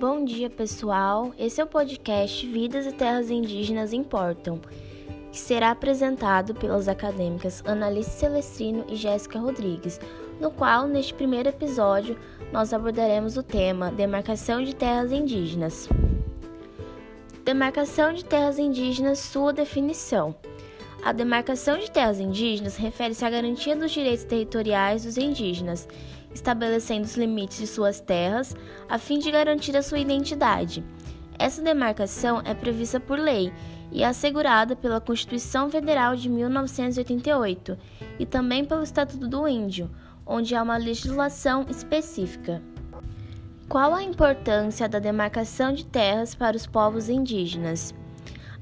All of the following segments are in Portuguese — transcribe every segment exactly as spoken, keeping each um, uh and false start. Bom dia, pessoal. Esse é o podcast Vidas e Terras Indígenas Importam, que será apresentado pelas acadêmicas Annalise Celestrino e Jéssica Rodrigues, no qual, neste primeiro episódio, nós abordaremos o tema Demarcação de Terras Indígenas. Demarcação de terras indígenas, sua definição. A demarcação de terras indígenas refere-se à garantia dos direitos territoriais dos indígenas, estabelecendo os limites de suas terras, a fim de garantir a sua identidade. Essa demarcação é prevista por lei e é assegurada pela Constituição Federal de mil novecentos e oitenta e oito e também pelo Estatuto do Índio, onde há uma legislação específica. Qual a importância da demarcação de terras para os povos indígenas?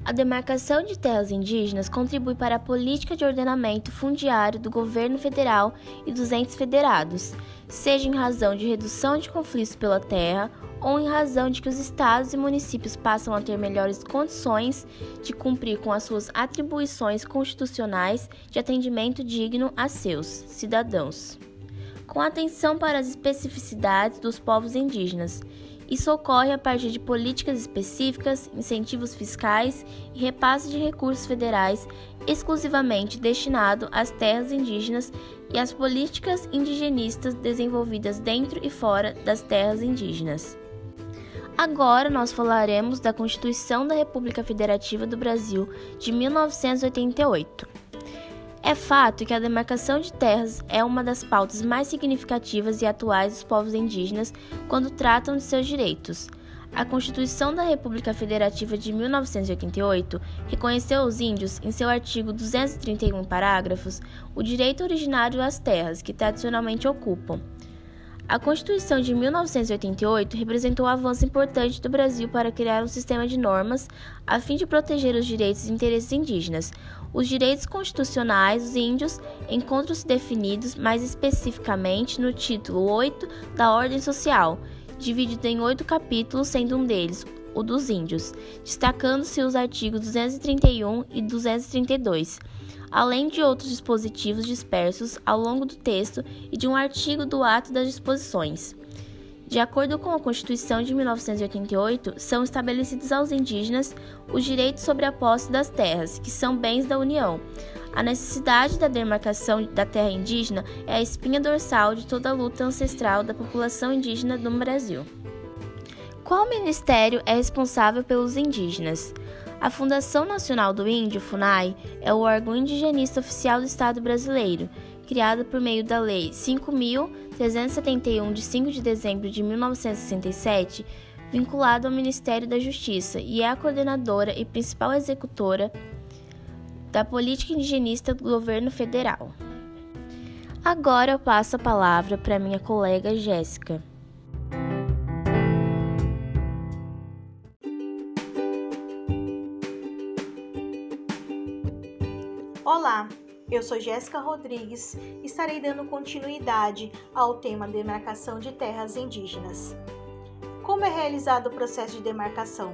A demarcação de terras indígenas contribui para a política de ordenamento fundiário do governo federal e dos entes federados, seja em razão de redução de conflitos pela terra ou em razão de que os estados e municípios passam a ter melhores condições de cumprir com as suas atribuições constitucionais de atendimento digno a seus cidadãos, com atenção para as especificidades dos povos indígenas. Isso ocorre a partir de políticas específicas, incentivos fiscais e repasse de recursos federais exclusivamente destinado às terras indígenas e às políticas indigenistas desenvolvidas dentro e fora das terras indígenas. Agora nós falaremos da Constituição da República Federativa do Brasil de mil novecentos e oitenta e oito. É fato que a demarcação de terras é uma das pautas mais significativas e atuais dos povos indígenas quando tratam de seus direitos. A Constituição da República Federativa de mil novecentos e oitenta e oito reconheceu aos índios, em seu artigo duzentos e trinta e um, parágrafos, o direito originário às terras que tradicionalmente ocupam. A Constituição de mil novecentos e oitenta e oito representou um avanço importante do Brasil para criar um sistema de normas a fim de proteger os direitos e interesses indígenas. Os direitos constitucionais dos índios encontram-se definidos mais especificamente no título oito da Ordem Social, dividido em oito capítulos, sendo um deles o dos índios, destacando-se os artigos duzentos e trinta e um e duzentos e trinta e dois. Além de outros dispositivos dispersos ao longo do texto e de um artigo do Ato das Disposições. De acordo com a Constituição de mil novecentos e oitenta e oito, são estabelecidos aos indígenas os direitos sobre a posse das terras, que são bens da União. A necessidade da demarcação da terra indígena é a espinha dorsal de toda a luta ancestral da população indígena do Brasil. Qual ministério é responsável pelos indígenas? A Fundação Nacional do Índio, FUNAI, é o órgão indigenista oficial do Estado brasileiro, criada por meio da Lei cinco mil trezentos e setenta e um, de cinco de dezembro de mil novecentos e sessenta e sete, vinculada ao Ministério da Justiça, e é a coordenadora e principal executora da política indigenista do governo federal. Agora eu passo a palavra para minha colega Jéssica. Olá, eu sou Jéssica Rodrigues e estarei dando continuidade ao tema Demarcação de Terras Indígenas. Como é realizado o processo de demarcação?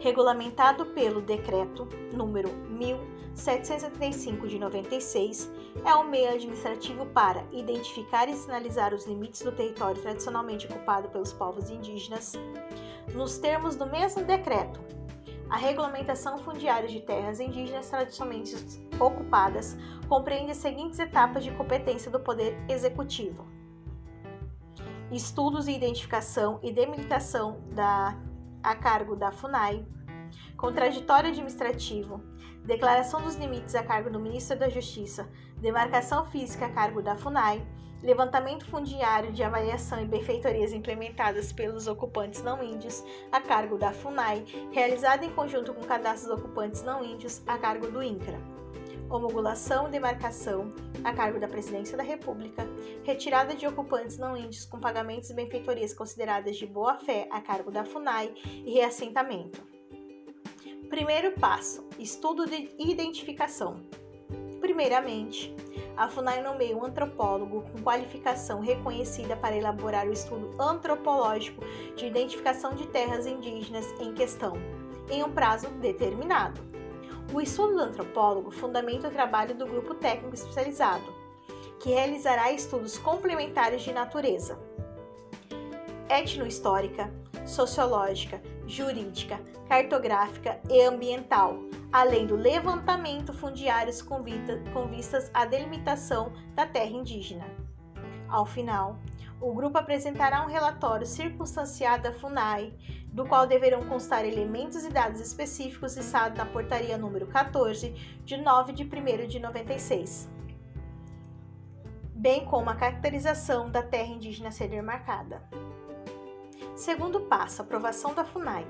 Regulamentado pelo Decreto número mil setecentos e setenta e cinco de noventa e seis, é o meio administrativo para identificar e sinalizar os limites do território tradicionalmente ocupado pelos povos indígenas, nos termos do mesmo decreto. A regulamentação fundiária de terras indígenas tradicionalmente ocupadas compreende as seguintes etapas de competência do Poder Executivo: estudos e identificação e delimitação da, a cargo da FUNAI, contraditório administrativo, declaração dos limites a cargo do Ministério da Justiça, demarcação física a cargo da FUNAI, levantamento fundiário de avaliação e benfeitorias implementadas pelos ocupantes não índios a cargo da FUNAI, realizado em conjunto com cadastros ocupantes não índios a cargo do INCRA, homologação e demarcação a cargo da Presidência da República, retirada de ocupantes não índios com pagamentos e benfeitorias consideradas de boa-fé a cargo da FUNAI e reassentamento. Primeiro passo: estudo de identificação. Primeiramente, a FUNAI nomeia um antropólogo com qualificação reconhecida para elaborar o estudo antropológico de identificação de terras indígenas em questão, em um prazo determinado. O estudo do antropólogo fundamenta o trabalho do grupo técnico especializado, que realizará estudos complementares de natureza etnohistórica, sociológica, jurídica, cartográfica e ambiental, além do levantamento fundiários com, vida, com vistas à delimitação da terra indígena. Ao final, o grupo apresentará um relatório circunstanciado da FUNAI, do qual deverão constar elementos e dados específicos listados na portaria número quatorze, de nove de primeiro de noventa e seis, bem como a caracterização da terra indígena a ser demarcada. Segundo passo, aprovação da FUNAI.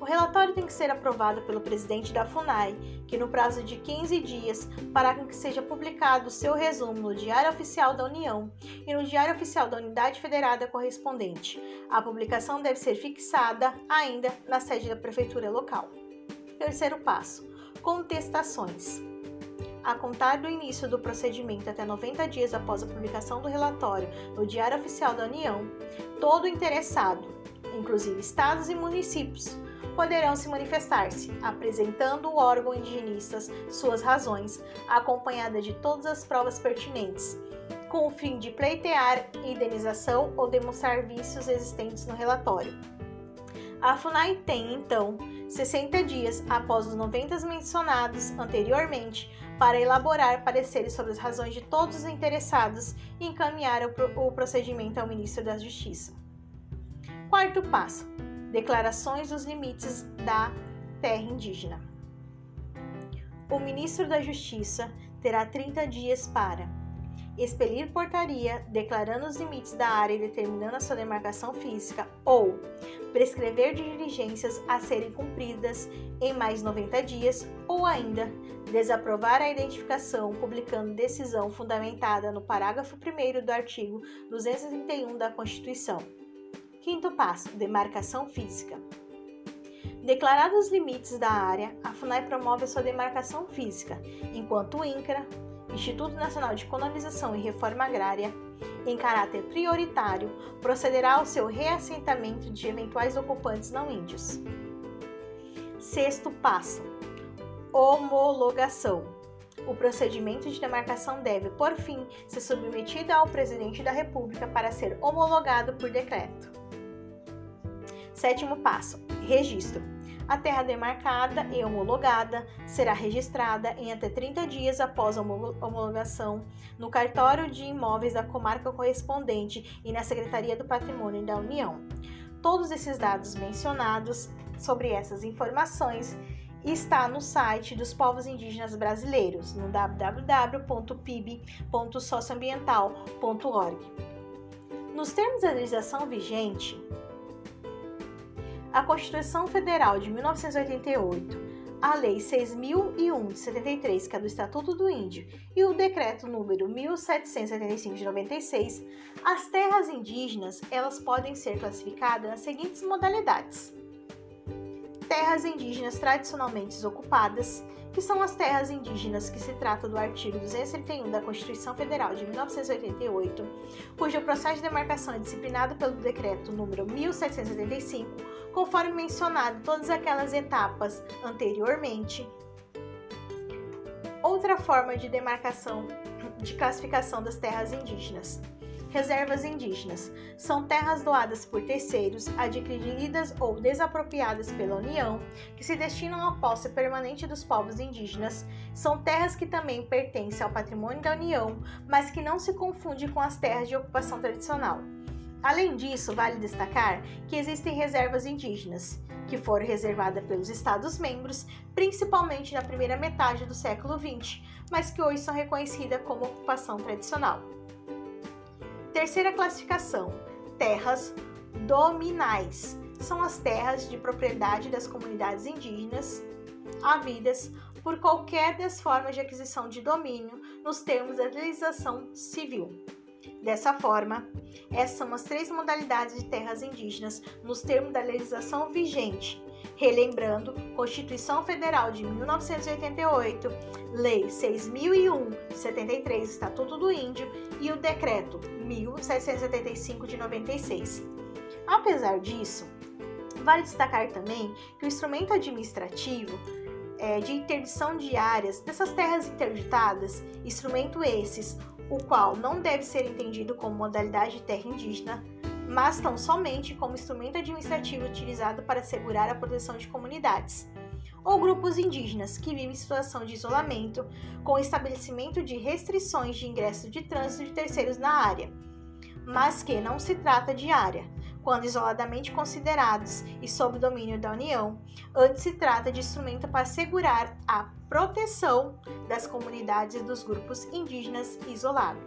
O relatório tem que ser aprovado pelo presidente da FUNAI, que no prazo de quinze dias fará com que seja publicado o seu resumo no Diário Oficial da União e no Diário Oficial da Unidade Federada correspondente. A publicação deve ser fixada ainda na sede da prefeitura local. Terceiro passo, contestações. A contar do início do procedimento até noventa dias após a publicação do relatório no Diário Oficial da União, todo interessado, inclusive estados e municípios, poderão se manifestar-se, apresentando ao órgão indigenistas suas razões, acompanhada de todas as provas pertinentes, com o fim de pleitear indenização ou demonstrar vícios existentes no relatório. A FUNAI tem, então, sessenta dias após os noventa mencionados anteriormente para elaborar pareceres sobre as razões de todos os interessados e encaminhar o procedimento ao Ministério da Justiça. Quarto passo. Declarações dos limites da terra indígena. O ministro da Justiça terá trinta dias para expelir portaria declarando os limites da área e determinando a sua demarcação física ou prescrever diligências a serem cumpridas em mais noventa dias ou ainda desaprovar a identificação publicando decisão fundamentada no parágrafo primeiro do artigo duzentos e trinta e um da Constituição. Quinto passo, demarcação física. Declarados os limites da área, a FUNAI promove a sua demarcação física, enquanto o INCRA, Instituto Nacional de Colonização e Reforma Agrária, em caráter prioritário, procederá ao seu reassentamento de eventuais ocupantes não índios. Sexto passo, homologação. O procedimento de demarcação deve, por fim, ser submetido ao Presidente da República para ser homologado por decreto. Sétimo passo, registro. A terra demarcada e homologada será registrada em até trinta dias após a homologação no cartório de imóveis da comarca correspondente e na Secretaria do Patrimônio da União. Todos esses dados mencionados sobre essas informações está no site dos povos indígenas brasileiros, no w w w ponto p i b ponto socioambiental ponto org. Nos termos da legislação vigente, a Constituição Federal de mil novecentos e oitenta e oito, a Lei seis mil e um de setenta e três, que é do Estatuto do Índio, e o Decreto número mil setecentos e setenta e cinco de noventa e seis, as terras indígenas, elas podem ser classificadas nas seguintes modalidades. Terras indígenas tradicionalmente ocupadas, que são as terras indígenas que se trata do artigo duzentos e trinta e um da Constituição Federal de mil novecentos e oitenta e oito, cujo processo de demarcação é disciplinado pelo Decreto número mil setecentos e setenta e cinco, conforme mencionado todas aquelas etapas anteriormente. Outra forma de demarcação de classificação das terras indígenas. Reservas indígenas são terras doadas por terceiros, adquiridas ou desapropriadas pela União, que se destinam à posse permanente dos povos indígenas. São terras que também pertencem ao patrimônio da União, mas que não se confunde com as terras de ocupação tradicional. Além disso, vale destacar que existem reservas indígenas, que foram reservadas pelos Estados-membros, principalmente na primeira metade do século vinte, mas que hoje são reconhecidas como ocupação tradicional. Terceira classificação, terras dominais, são as terras de propriedade das comunidades indígenas, havidas por qualquer das formas de aquisição de domínio nos termos da legislação civil. Dessa forma, essas são as três modalidades de terras indígenas nos termos da legislação vigente, relembrando Constituição Federal de mil novecentos e oitenta e oito, Lei seis mil e um de setenta e três, Estatuto do Índio e o Decreto mil setecentos e setenta e cinco de noventa e seis. Apesar disso, vale destacar também que o instrumento administrativo é, de interdição de áreas dessas terras interditadas, instrumento esses, o qual não deve ser entendido como modalidade de terra indígena, mas tão somente como instrumento administrativo utilizado para assegurar a proteção de comunidades ou grupos indígenas que vivem em situação de isolamento, com estabelecimento de restrições de ingresso de trânsito de terceiros na área, mas que não se trata de área, quando isoladamente considerados e sob domínio da União, antes se trata de instrumento para assegurar a proteção das comunidades e dos grupos indígenas isolados.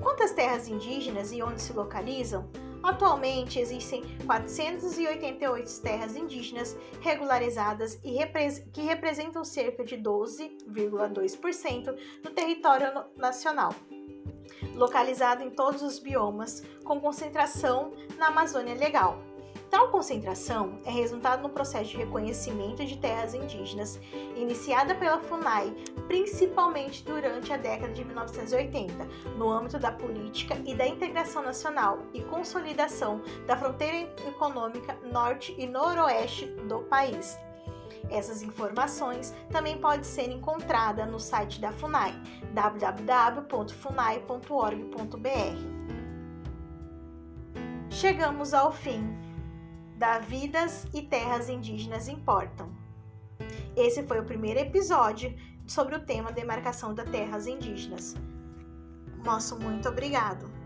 Quanto às terras indígenas e onde se localizam, atualmente existem quatrocentas e oitenta e oito terras indígenas regularizadas e repre- que representam cerca de doze vírgula dois por cento do território nacional, localizado em todos os biomas, com concentração na Amazônia Legal. Tal concentração é resultado no processo de reconhecimento de terras indígenas, iniciada pela FUNAI, principalmente durante a década de mil novecentos e oitenta, no âmbito da política e da integração nacional e consolidação da fronteira econômica norte e noroeste do país. Essas informações também podem ser encontradas no site da FUNAI, w w w ponto funai ponto org ponto b r. Chegamos ao fim da Vidas e Terras Indígenas Importam. Esse foi o primeiro episódio sobre o tema demarcação das terras indígenas. Nosso muito obrigado!